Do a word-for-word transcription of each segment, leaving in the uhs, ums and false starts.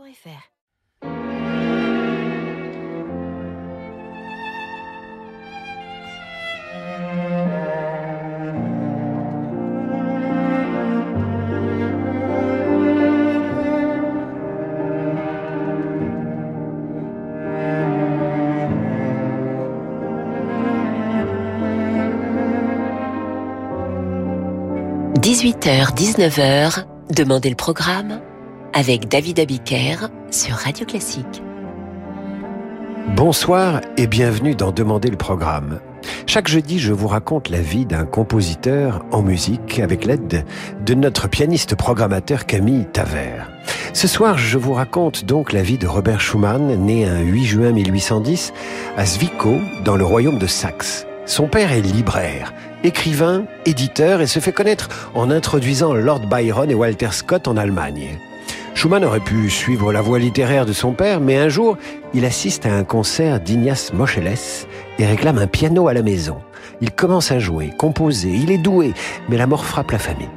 francefineart point fr. dix-huit heures dix-neuf heures, Demandez le programme avec David Abiker sur Radio Classique. Bonsoir et bienvenue dans Demandez le programme. Chaque jeudi, je vous raconte la vie d'un compositeur en musique avec l'aide de notre pianiste programmateur Camille Taver. Ce soir, je vous raconte donc la vie de Robert Schumann, né un huit juin mille huit cent dix à Zwickau dans le royaume de Saxe. Son père est libraire, écrivain, éditeur et se fait connaître en introduisant Lord Byron et Walter Scott en Allemagne. Schumann aurait pu suivre la voie littéraire de son père, mais un jour, il assiste à un concert d'Ignace Moscheles et réclame un piano à la maison. Il commence à jouer, composer, il est doué, mais la mort frappe la famille.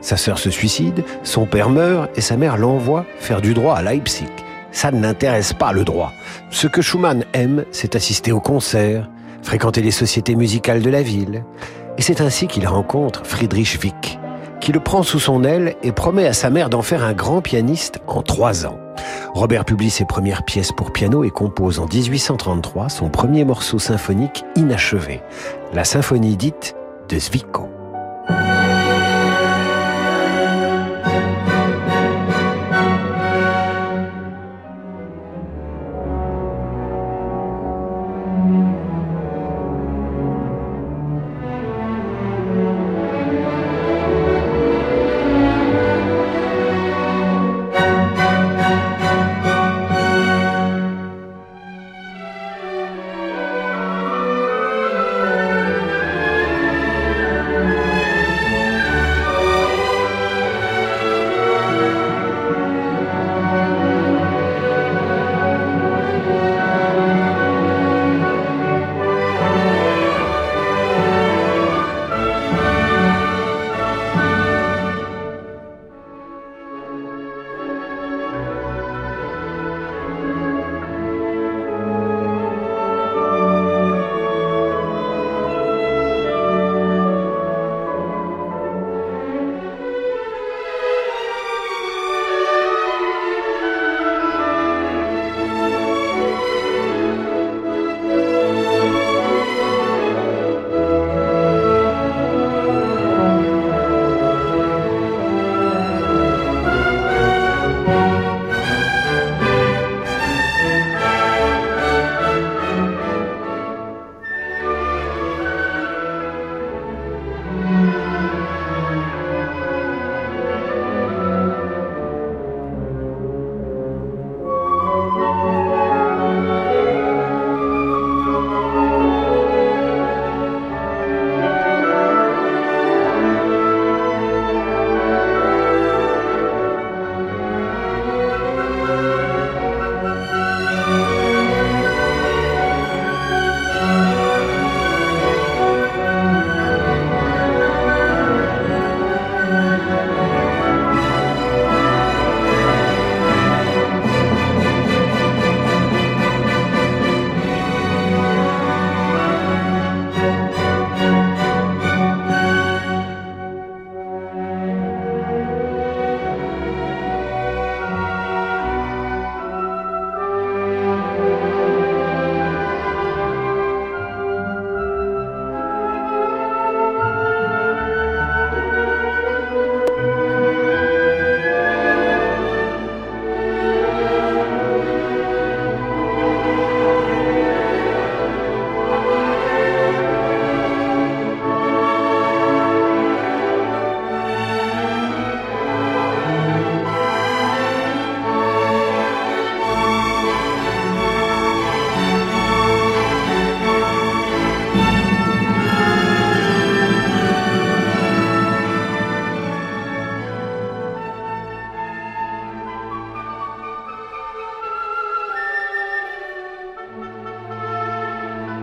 Sa sœur se suicide, son père meurt et sa mère l'envoie faire du droit à Leipzig. Ça ne l'intéresse pas, le droit. Ce que Schumann aime, c'est assister aux concerts, fréquenter les sociétés musicales de la ville. Et c'est ainsi qu'il rencontre Friedrich Wieck, qui le prend sous son aile et promet à sa mère d'en faire un grand pianiste en trois ans. Robert publie ses premières pièces pour piano et compose en dix-huit cent trente-trois son premier morceau symphonique inachevé, la symphonie dite de Zwickau.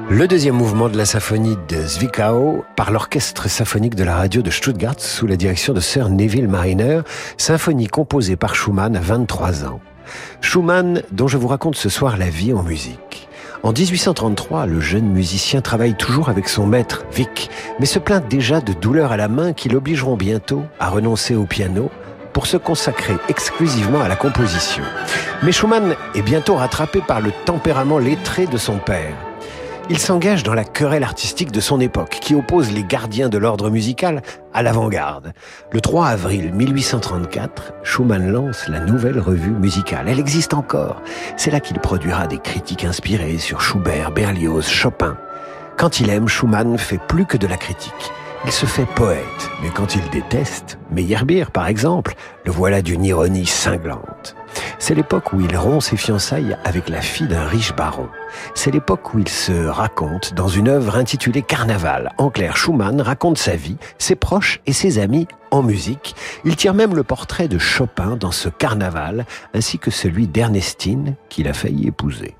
Le deuxième mouvement de la symphonie de Zwickau par l'orchestre symphonique de la radio de Stuttgart sous la direction de Sir Neville Mariner, symphonie composée par Schumann à vingt-trois ans. Schumann, dont je vous raconte ce soir la vie en musique. En dix-huit cent trente-trois, le jeune musicien travaille toujours avec son maître, Wieck, mais se plaint déjà de douleurs à la main qui l'obligeront bientôt à renoncer au piano pour se consacrer exclusivement à la composition. Mais Schumann est bientôt rattrapé par le tempérament lettré de son père. Il s'engage dans la querelle artistique de son époque, qui oppose les gardiens de l'ordre musical à l'avant-garde. Le trois avril mille huit cent trente-quatre, Schumann lance la nouvelle revue musicale. Elle existe encore. C'est là qu'il produira des critiques inspirées sur Schubert, Berlioz, Chopin. Quand il aime, Schumann fait plus que de la critique. Il se fait poète. Mais quand il déteste, Meyerbeer, par exemple, le voilà d'une ironie cinglante. C'est l'époque où il rompt ses fiançailles avec la fille d'un riche baron. C'est l'époque où il se raconte dans une œuvre intitulée Carnaval. En clair, Schumann raconte sa vie, ses proches et ses amis en musique. Il tire même le portrait de Chopin dans ce Carnaval, ainsi que celui d'Ernestine qu'il a failli épouser.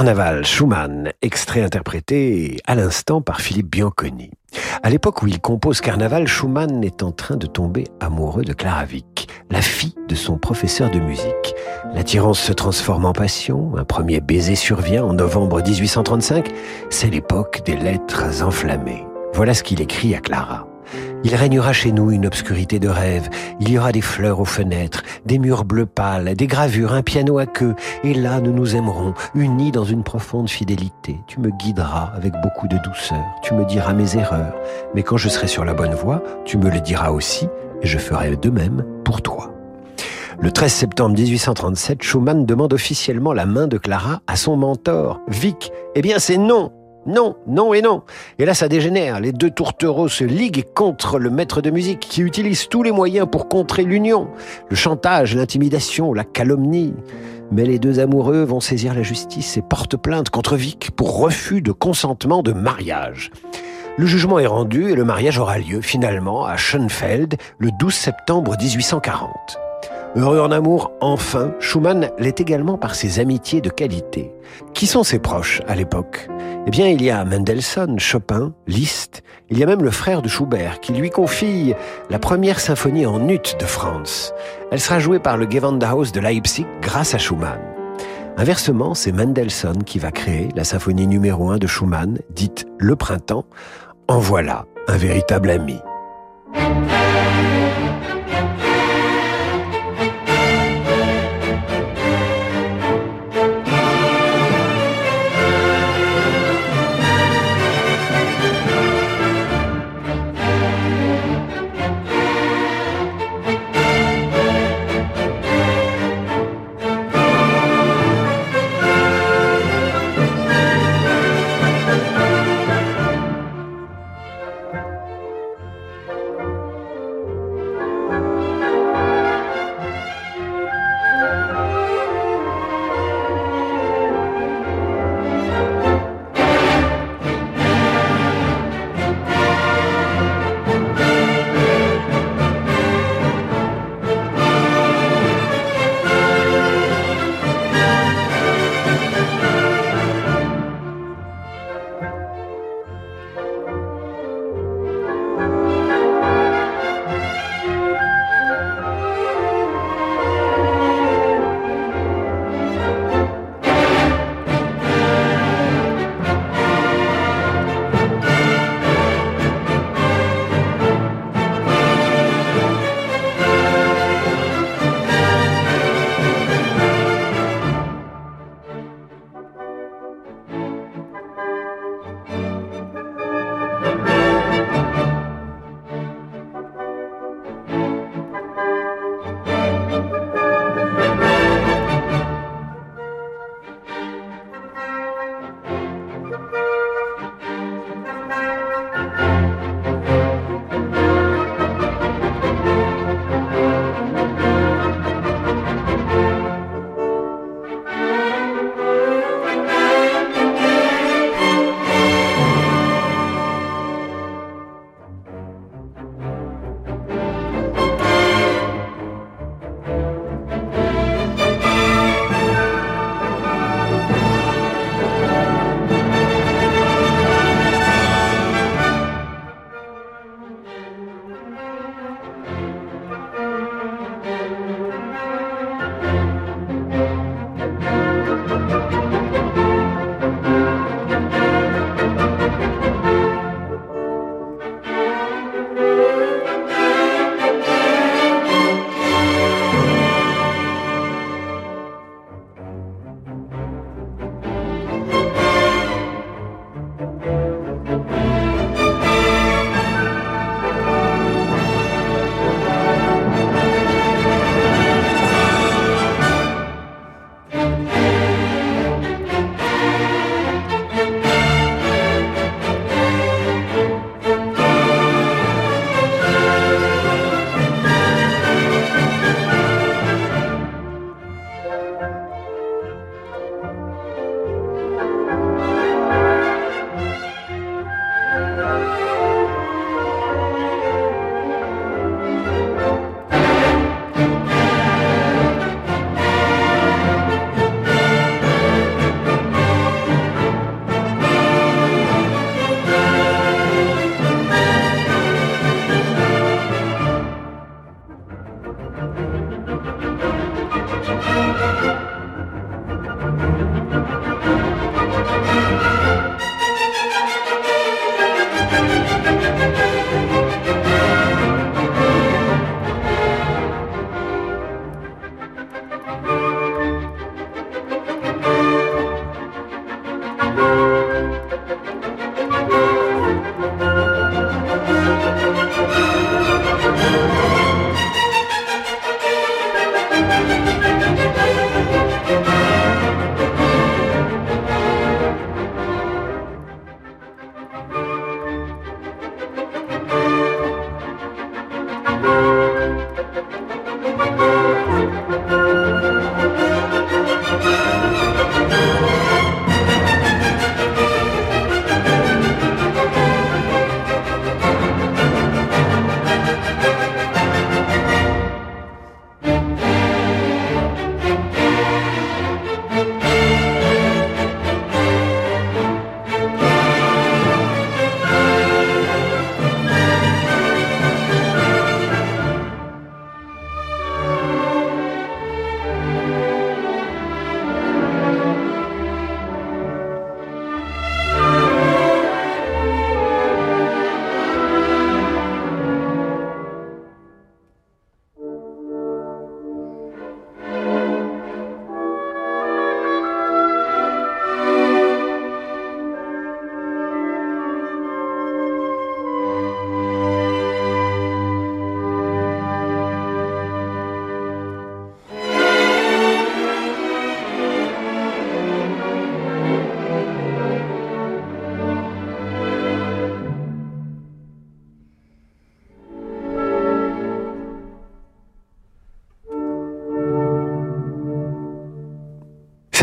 Carnaval, Schumann, extrait interprété à l'instant par Philippe Bianconi. À l'époque où il compose Carnaval, Schumann est en train de tomber amoureux de Clara Wieck, la fille de son professeur de musique. L'attirance se transforme en passion, un premier baiser survient en novembre dix-huit cent trente-cinq, c'est l'époque des lettres enflammées. Voilà ce qu'il écrit à Clara. « Il régnera chez nous une obscurité de rêve, il y aura des fleurs aux fenêtres, des murs bleus pâles, des gravures, un piano à queue, et là nous nous aimerons, unis dans une profonde fidélité. Tu me guideras avec beaucoup de douceur, tu me diras mes erreurs, mais quand je serai sur la bonne voie, tu me le diras aussi, et je ferai de même pour toi. » Le treize septembre dix-huit cent trente-sept, Schumann demande officiellement la main de Clara à son mentor, Wieck. Eh bien c'est non! Non, non et non. Et là, ça dégénère. Les deux tourtereaux se liguent contre le maître de musique qui utilise tous les moyens pour contrer l'union. Le chantage, l'intimidation, la calomnie. Mais les deux amoureux vont saisir la justice et portent plainte contre Wieck pour refus de consentement de mariage. Le jugement est rendu et le mariage aura lieu finalement à Schoenfeld le douze septembre dix-huit cent quarante. Heureux en amour, enfin, Schumann l'est également par ses amitiés de qualité. Qui sont ses proches à l'époque ? Eh bien, il y a Mendelssohn, Chopin, Liszt, il y a même le frère de Schubert qui lui confie la première symphonie en ut de France. Elle sera jouée par le Gewandhaus de Leipzig grâce à Schumann. Inversement, c'est Mendelssohn qui va créer la symphonie numéro un de Schumann, dite « Le printemps ». En voilà un véritable ami.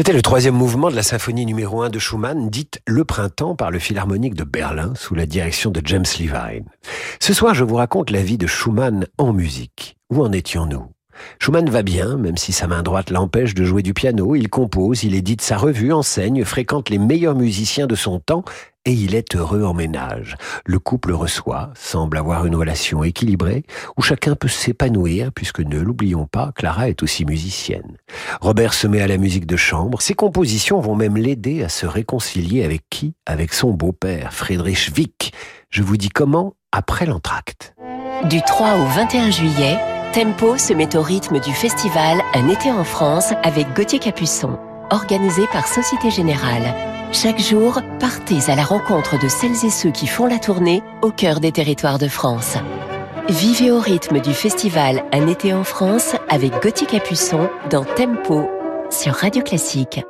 C'était le troisième mouvement de la symphonie numéro un de Schumann, dite Le Printemps par le Philharmonique de Berlin, sous la direction de James Levine. Ce soir, je vous raconte la vie de Schumann en musique. Où en étions-nous ? Schumann va bien, même si sa main droite l'empêche de jouer du piano. Il compose, il édite sa revue, enseigne, fréquente les meilleurs musiciens de son temps et il est heureux en ménage. Le couple reçoit, semble avoir une relation équilibrée où chacun peut s'épanouir puisque, ne l'oublions pas, Clara est aussi musicienne. Robert se met à la musique de chambre. Ses compositions vont même l'aider à se réconcilier avec qui ? Avec son beau-père, Friedrich Wieck. Je vous dis comment après l'entracte. Du trois au vingt et un juillet, Tempo se met au rythme du festival Un été en France avec Gautier Capuçon, organisé par Société Générale. Chaque jour, partez à la rencontre de celles et ceux qui font la tournée au cœur des territoires de France. Vivez au rythme du festival Un été en France avec Gautier Capuçon dans Tempo sur Radio Classique.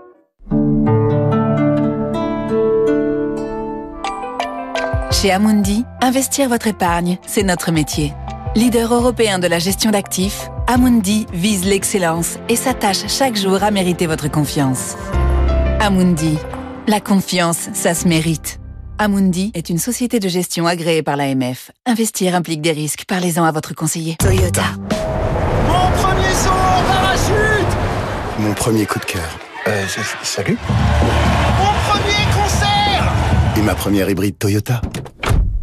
Chez Amundi, investir votre épargne, c'est notre métier. Leader européen de la gestion d'actifs, Amundi vise l'excellence et s'attache chaque jour à mériter votre confiance. Amundi, la confiance, ça se mérite. Amundi est une société de gestion agréée par l'A M F. Investir implique des risques, parlez-en à votre conseiller. Toyota. Mon premier saut en parachute. Mon premier coup de cœur. Euh, salut. Mon premier concert. Et ma première hybride Toyota.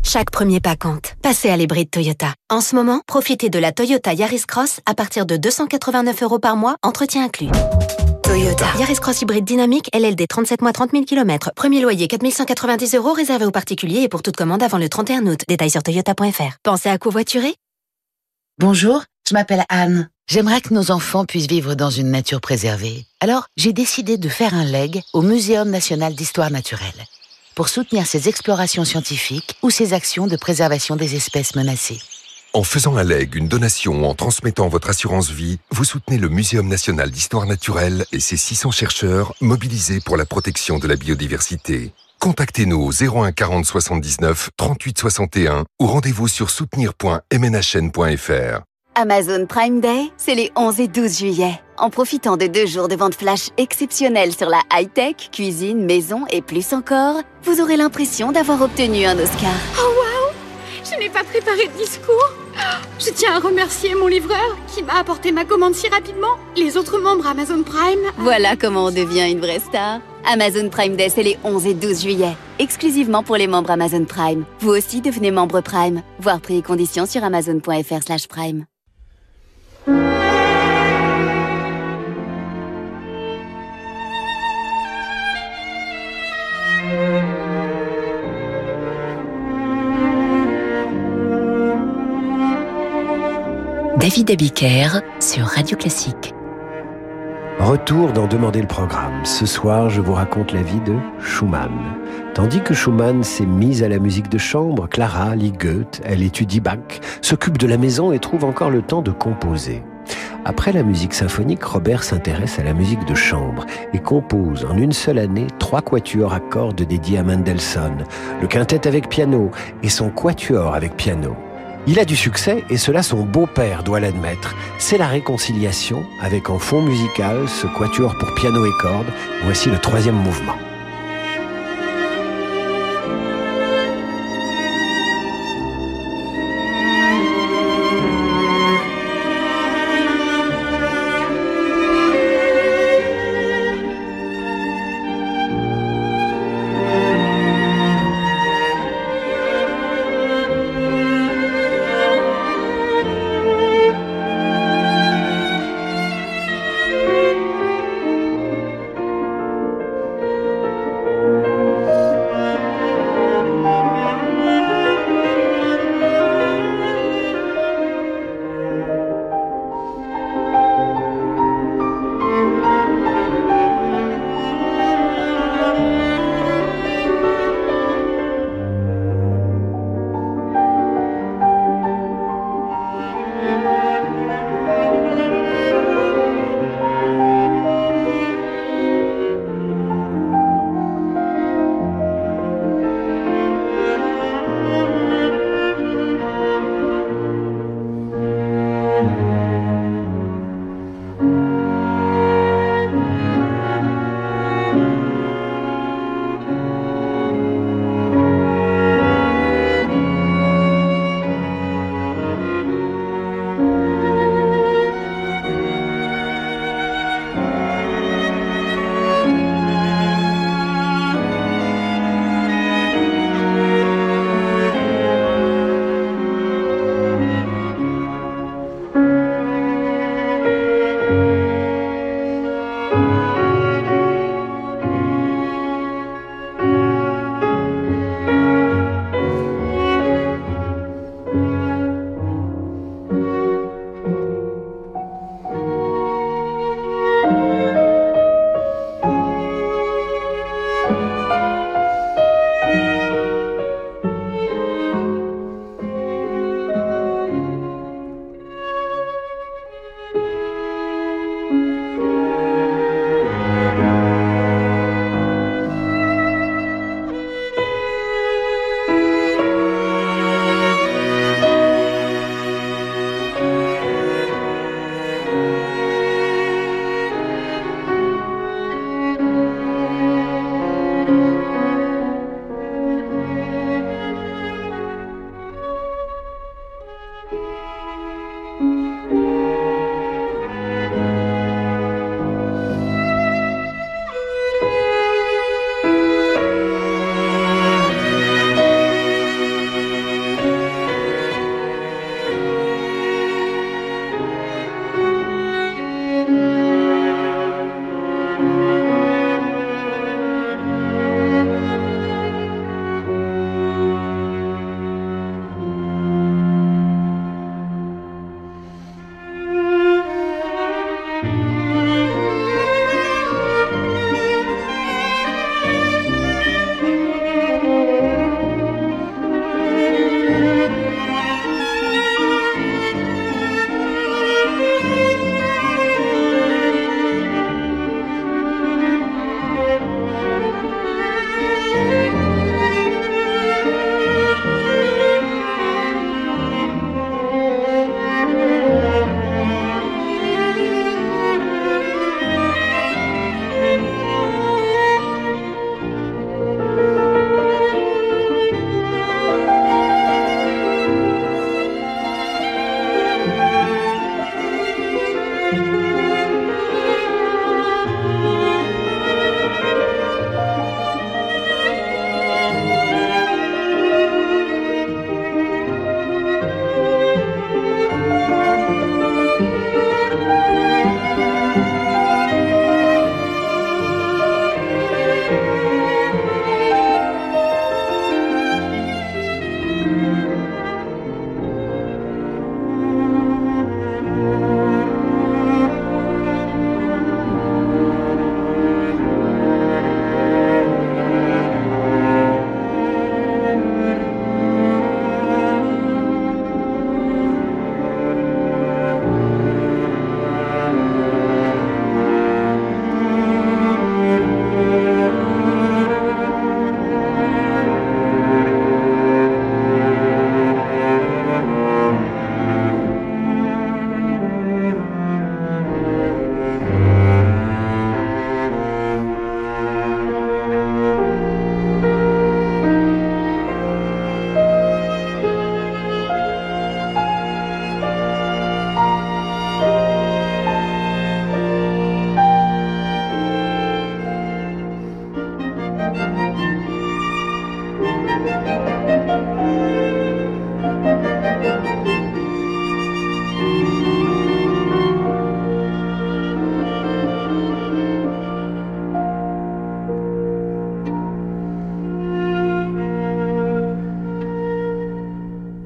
Chaque premier pas compte. Passez à l'hybride Toyota. En ce moment, profitez de la Toyota Yaris Cross à partir de deux cent quatre-vingt-neuf euros par mois, entretien inclus. Toyota. Yaris Cross hybride dynamique, L L D trente-sept mois trente mille kilomètres. Premier loyer quatre mille cent quatre-vingt-dix euros réservé aux particuliers et pour toute commande avant le trente et un août. Détails sur toyota point f r. Pensez à covoiturer ? Bonjour, je m'appelle Anne. J'aimerais que nos enfants puissent vivre dans une nature préservée. Alors, j'ai décidé de faire un legs au Muséum National d'Histoire Naturelle, pour soutenir ses explorations scientifiques ou ses actions de préservation des espèces menacées. En faisant un legs, une donation ou en transmettant votre assurance vie, vous soutenez le Muséum National d'Histoire Naturelle et ses six cents chercheurs mobilisés pour la protection de la biodiversité. Contactez-nous au zéro un quarante soixante-dix-neuf trente-huit soixante et un ou rendez-vous sur soutenir point m n h n point f r. Amazon Prime Day, c'est les onze et douze juillet. En profitant de deux jours de vente flash exceptionnelles sur la high-tech, cuisine, maison et plus encore, vous aurez l'impression d'avoir obtenu un Oscar. Oh wow! Je n'ai pas préparé de discours. Je tiens à remercier mon livreur qui m'a apporté ma commande si rapidement. Les autres membres Amazon Prime... Voilà comment on devient une vraie star. Amazon Prime Day, c'est les onze et douze juillet. Exclusivement pour les membres Amazon Prime. Vous aussi devenez membre Prime. Voir prix et conditions sur amazon point f r slash prime. David Abiker sur Radio Classique. Retour dans Demandez le programme. Ce soir, je vous raconte la vie de Schumann. Tandis que Schumann s'est mise à la musique de chambre, Clara lit Goethe, elle étudie Bach, s'occupe de la maison et trouve encore le temps de composer. Après la musique symphonique, Robert s'intéresse à la musique de chambre et compose en une seule année trois quatuors à cordes dédiés à Mendelssohn, le quintet avec piano et son quatuor avec piano. Il a du succès, et cela son beau-père doit l'admettre. C'est la réconciliation, avec en fond musical ce quatuor pour piano et cordes. Voici le troisième mouvement.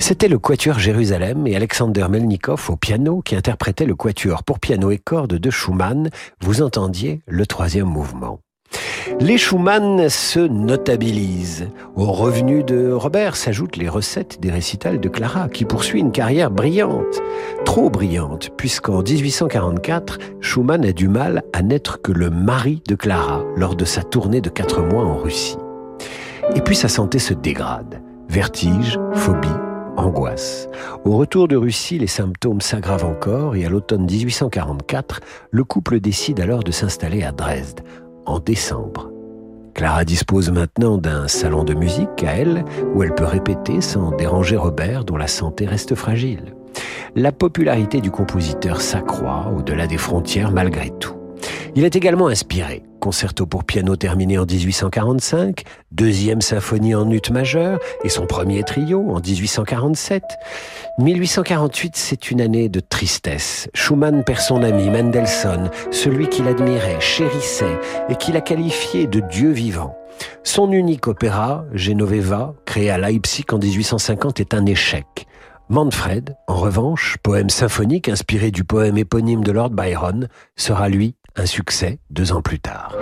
C'était le Quatuor Jérusalem et Alexander Melnikov au piano qui interprétait le Quatuor pour piano et cordes de Schumann. Vous entendiez le troisième mouvement. Les Schumann se notabilisent. Aux revenus de Robert s'ajoutent les recettes des récitals de Clara, qui poursuit une carrière brillante. Trop brillante, puisqu'en dix-huit cent quarante-quatre, Schumann a du mal à n'être que le mari de Clara lors de sa tournée de quatre mois en Russie. Et puis sa santé se dégrade. Vertige, phobie, angoisse. Au retour de Russie, les symptômes s'aggravent encore et à l'automne dix-huit cent quarante-quatre, le couple décide alors de s'installer à Dresde. En décembre. Clara dispose maintenant d'un salon de musique à elle, où elle peut répéter sans déranger Robert, dont la santé reste fragile. La popularité du compositeur s'accroît au-delà des frontières malgré tout. Il est également inspiré. Concerto pour piano terminé en dix-huit cent quarante-cinq, deuxième symphonie en ut majeur et son premier trio en dix-huit cent quarante-sept. mille huit cent quarante-huit, c'est une année de tristesse. Schumann perd son ami Mendelssohn, celui qu'il admirait, chérissait et qu'il a qualifié de Dieu vivant. Son unique opéra, Genoveva, créé à Leipzig en dix-huit cent cinquante, est un échec. Manfred, en revanche, poème symphonique inspiré du poème éponyme de Lord Byron, sera lui un succès deux ans plus tard.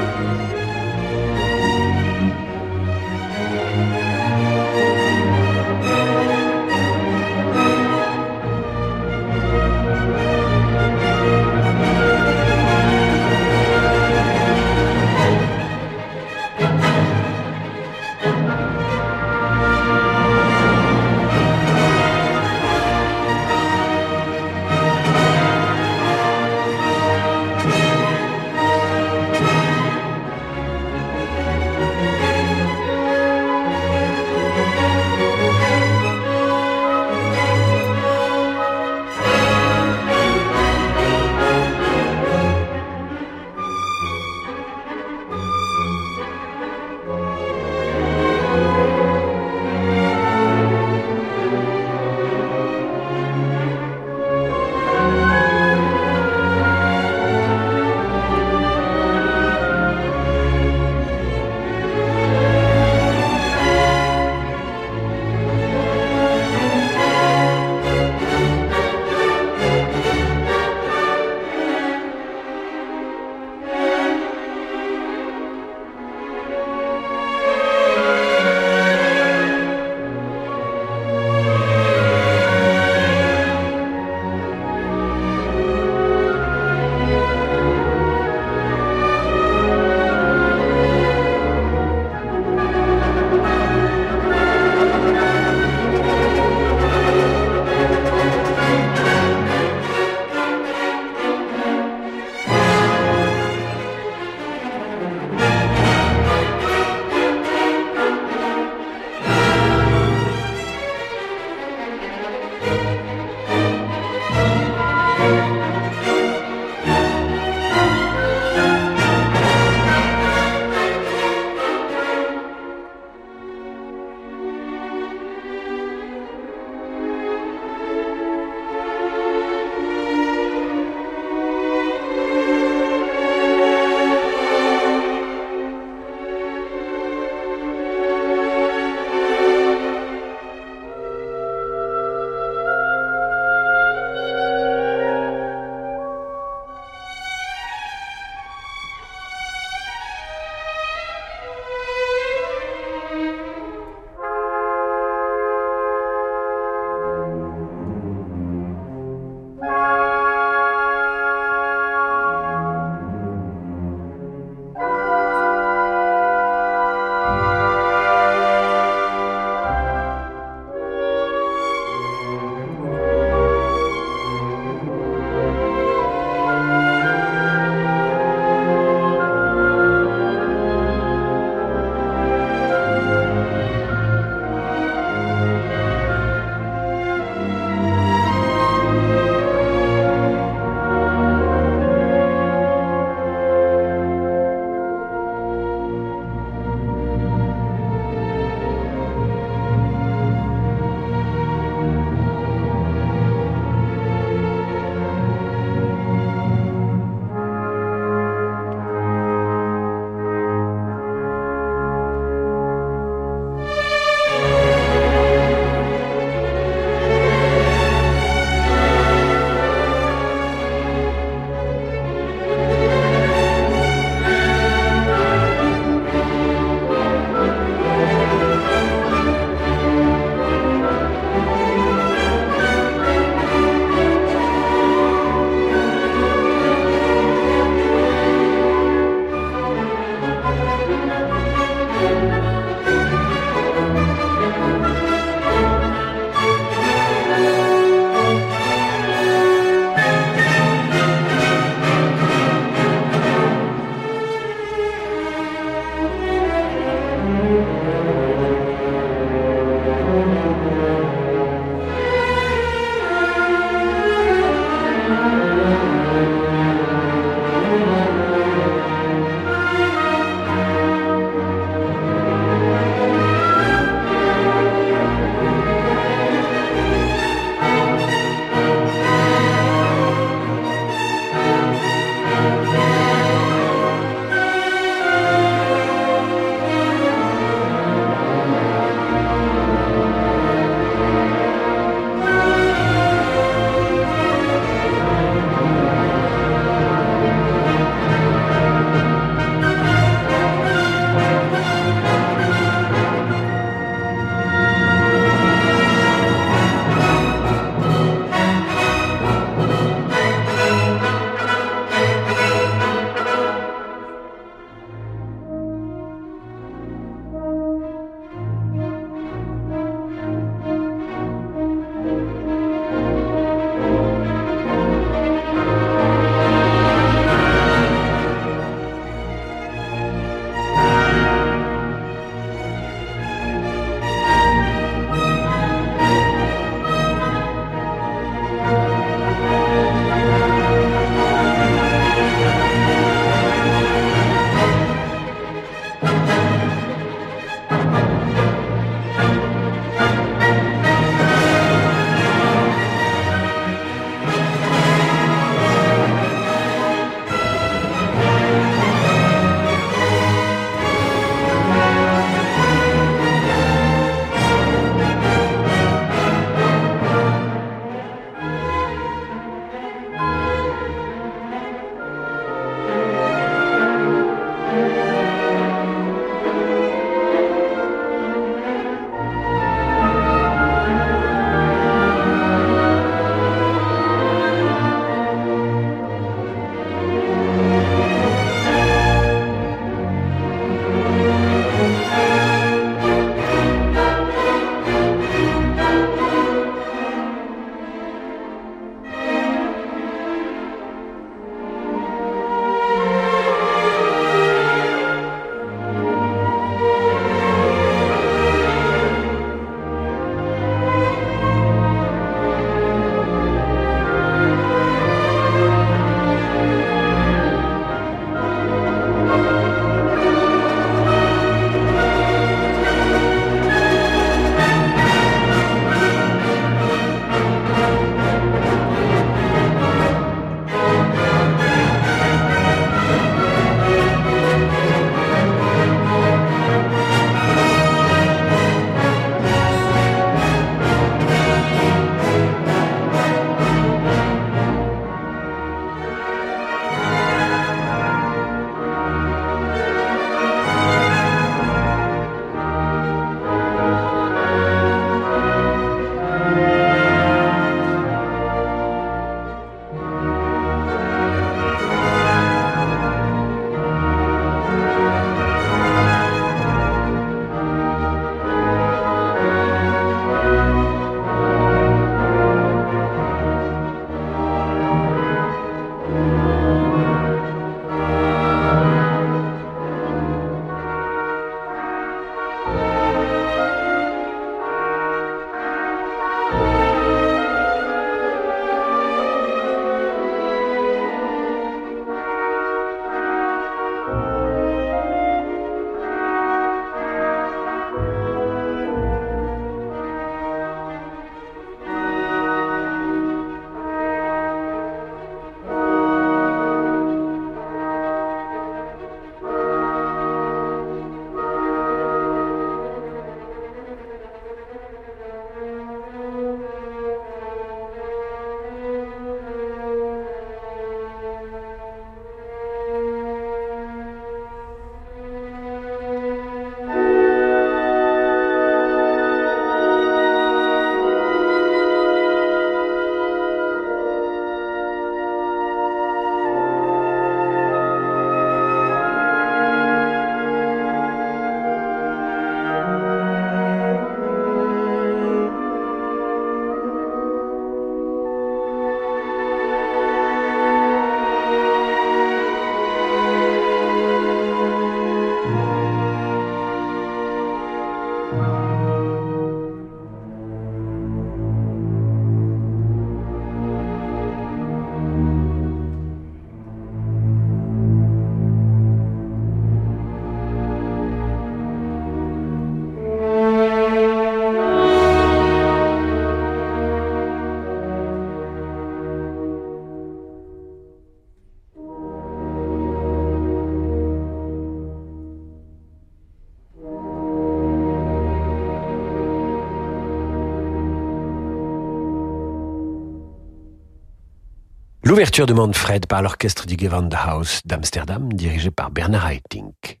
L'ouverture de Manfred par l'orchestre du Gewandhaus d'Amsterdam, dirigé par Bernard Haitink.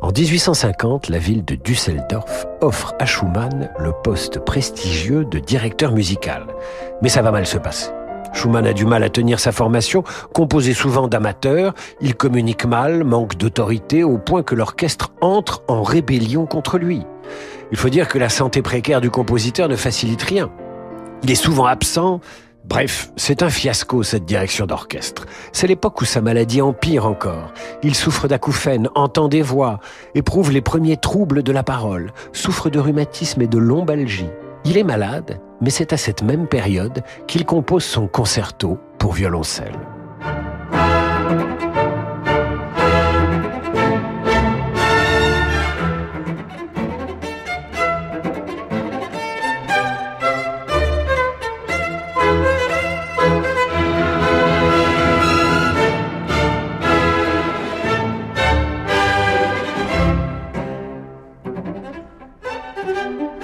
En dix-huit cent cinquante, la ville de Düsseldorf offre à Schumann le poste prestigieux de directeur musical. Mais ça va mal se passer. Schumann a du mal à tenir sa formation, composée souvent d'amateurs, il communique mal, manque d'autorité, au point que l'orchestre entre en rébellion contre lui. Il faut dire que la santé précaire du compositeur ne facilite rien. Il est souvent absent. Bref, c'est un fiasco cette direction d'orchestre. C'est l'époque où sa maladie empire encore. Il souffre d'acouphènes, entend des voix, éprouve les premiers troubles de la parole, souffre de rhumatisme et de lombalgie. Il est malade, mais c'est à cette même période qu'il compose son concerto pour violoncelle. Thank you.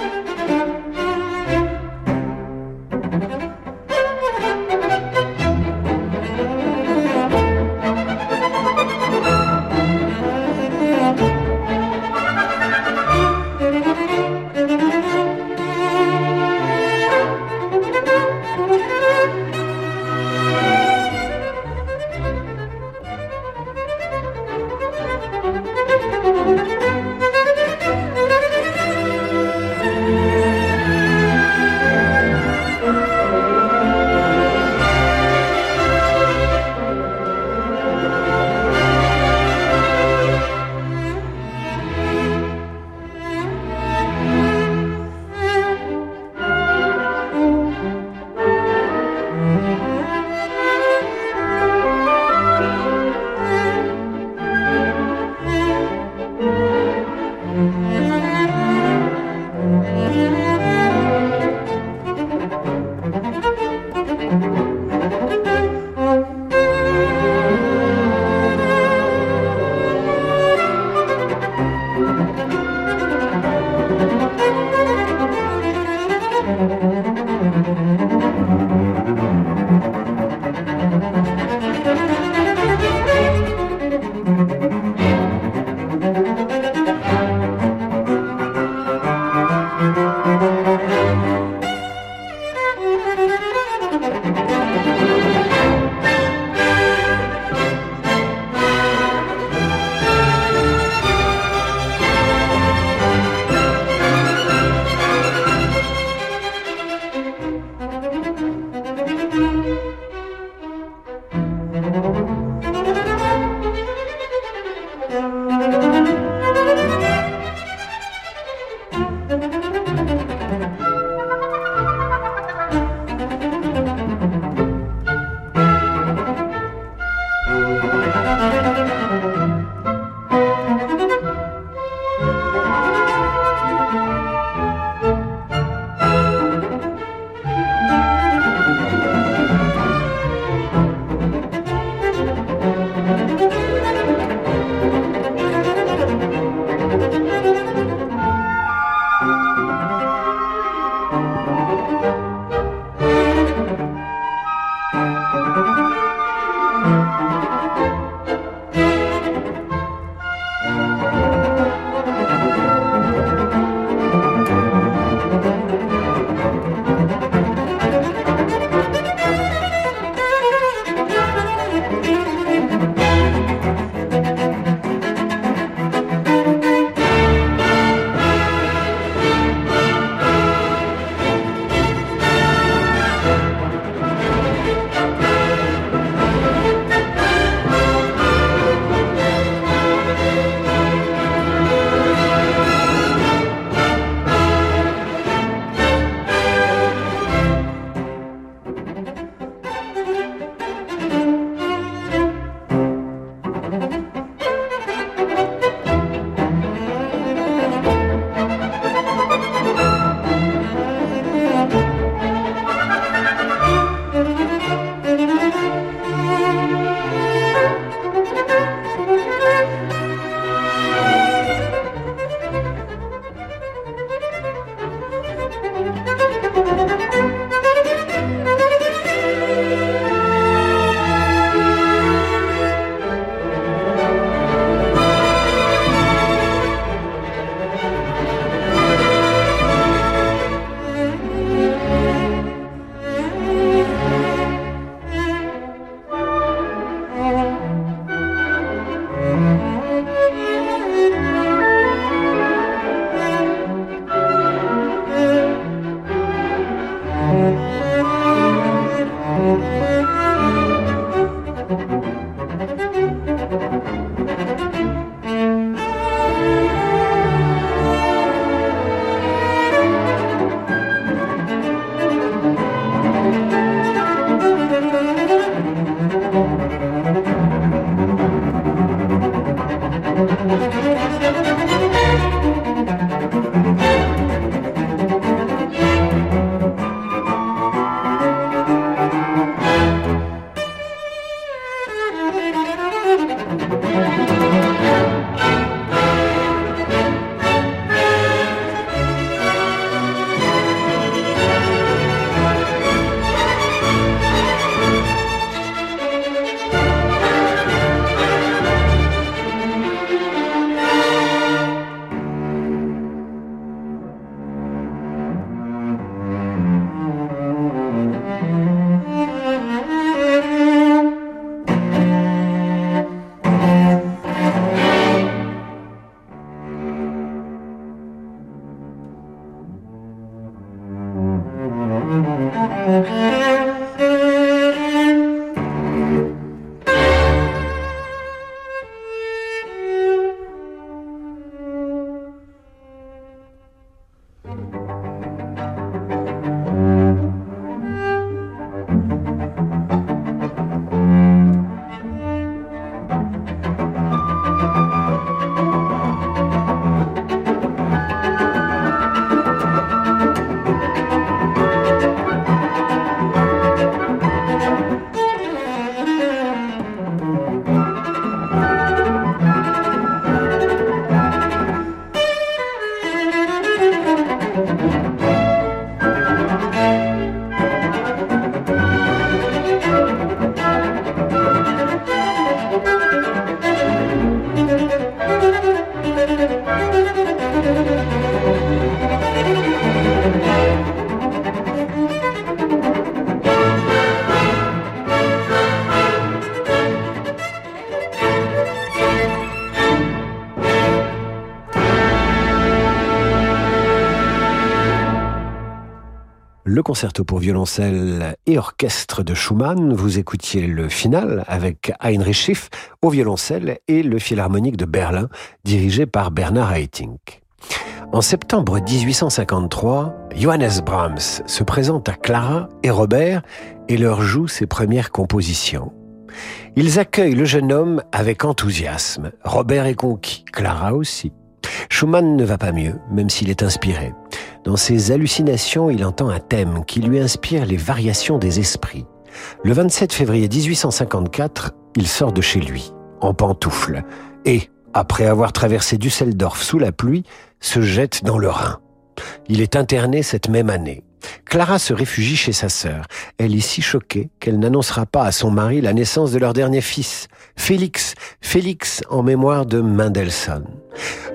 Le concerto pour violoncelle et orchestre de Schumann. Vous écoutiez le final avec Heinrich Schiff au violoncelle et le Philharmonique de Berlin, dirigé par Bernard Haitink. En septembre dix-huit cent cinquante-trois, Johannes Brahms se présente à Clara et Robert et leur joue ses premières compositions. Ils accueillent le jeune homme avec enthousiasme. Robert est conquis, Clara aussi. Schumann ne va pas mieux, même s'il est inspiré. Dans ses hallucinations, il entend un thème qui lui inspire les variations des esprits. Le vingt-sept février dix-huit cent cinquante-quatre, il sort de chez lui, en pantoufles, et, après avoir traversé Düsseldorf sous la pluie, se jette dans le Rhin. Il est interné cette même année. Clara se réfugie chez sa sœur. Elle est si choquée qu'elle n'annoncera pas à son mari la naissance de leur dernier fils, Félix, Félix en mémoire de Mendelssohn.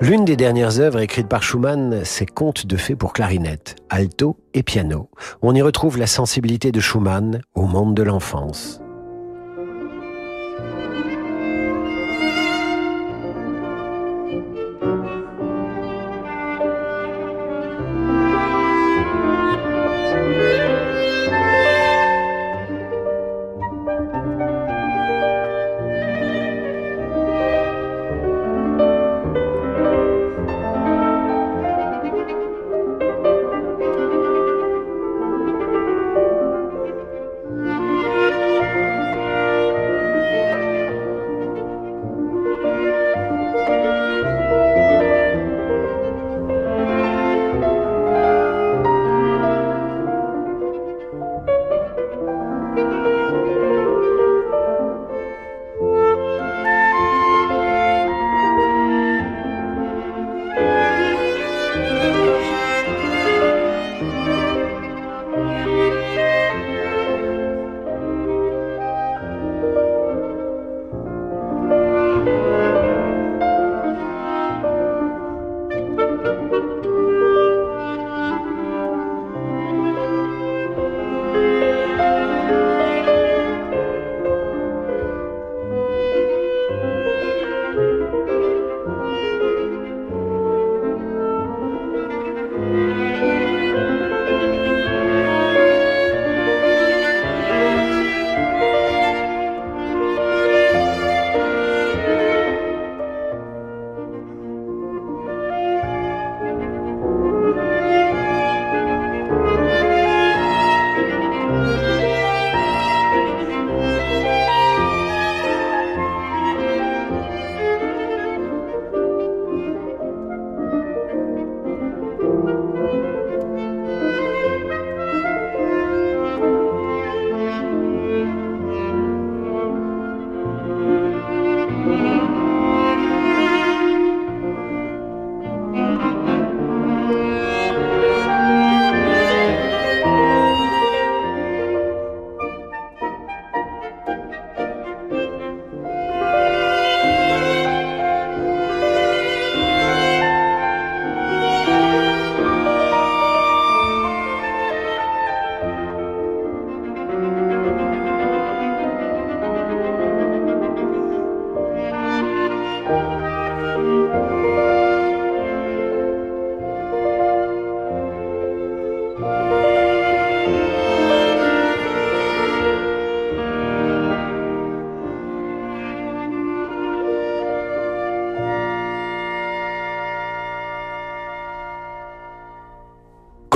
L'une des dernières œuvres écrites par Schumann, c'est Contes de fées pour clarinette, alto et piano. On y retrouve la sensibilité de Schumann au monde de l'enfance.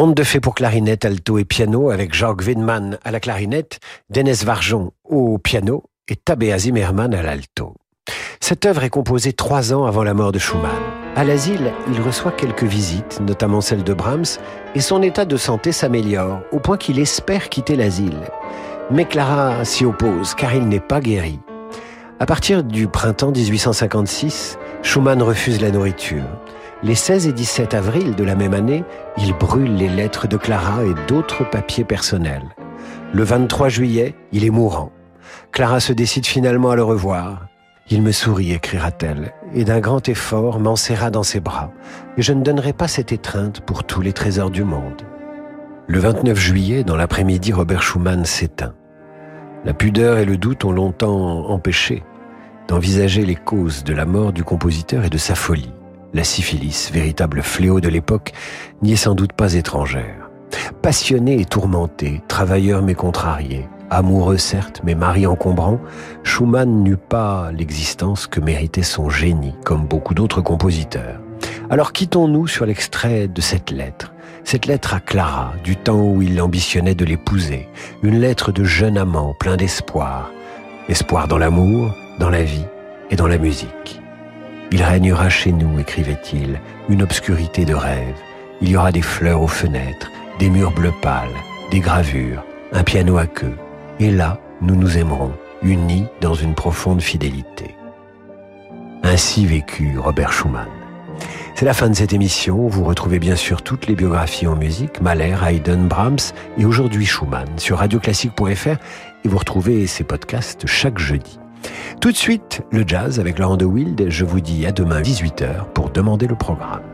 Conte de fées pour clarinette, alto et piano avec Jacques Wiedemann à la clarinette, Dennis Varjon au piano et Tabea Zimmermann à l'alto. Cette œuvre est composée trois ans avant la mort de Schumann. À l'asile, il reçoit quelques visites, notamment celle de Brahms, et son état de santé s'améliore, au point qu'il espère quitter l'asile. Mais Clara s'y oppose, car il n'est pas guéri. À partir du printemps dix-huit cent cinquante-six, Schumann refuse la nourriture. Les seize et dix-sept avril de la même année, il brûle les lettres de Clara et d'autres papiers personnels. Le vingt-trois juillet, il est mourant. Clara se décide finalement à le revoir. « Il me sourit, écrira-t-elle, et d'un grand effort m'enserra dans ses bras. Et je ne donnerai pas cette étreinte pour tous les trésors du monde. » Le vingt-neuf juillet, dans l'après-midi, Robert Schumann s'éteint. La pudeur et le doute ont longtemps empêché d'envisager les causes de la mort du compositeur et de sa folie. La syphilis, véritable fléau de l'époque, n'y est sans doute pas étrangère. Passionné et tourmenté, travailleur mais contrarié, amoureux certes, mais mari encombrant, Schumann n'eut pas l'existence que méritait son génie, comme beaucoup d'autres compositeurs. Alors quittons-nous sur l'extrait de cette lettre. Cette lettre à Clara, du temps où il ambitionnait de l'épouser. Une lettre de jeune amant, plein d'espoir. Espoir dans l'amour, dans la vie et dans la musique. « Il régnera chez nous, écrivait-il, une obscurité de rêve. Il y aura des fleurs aux fenêtres, des murs bleu pâle, des gravures, un piano à queue. Et là, nous nous aimerons, unis dans une profonde fidélité. » Ainsi vécut Robert Schumann. C'est la fin de cette émission. Vous retrouvez bien sûr toutes les biographies en musique, Mahler, Haydn, Brahms et aujourd'hui Schumann sur radio classique point f r et vous retrouvez ces podcasts chaque jeudi. Tout de suite, le jazz avec Laurent de Wilde. Je vous dis à demain dix-huit heures pour demander le programme.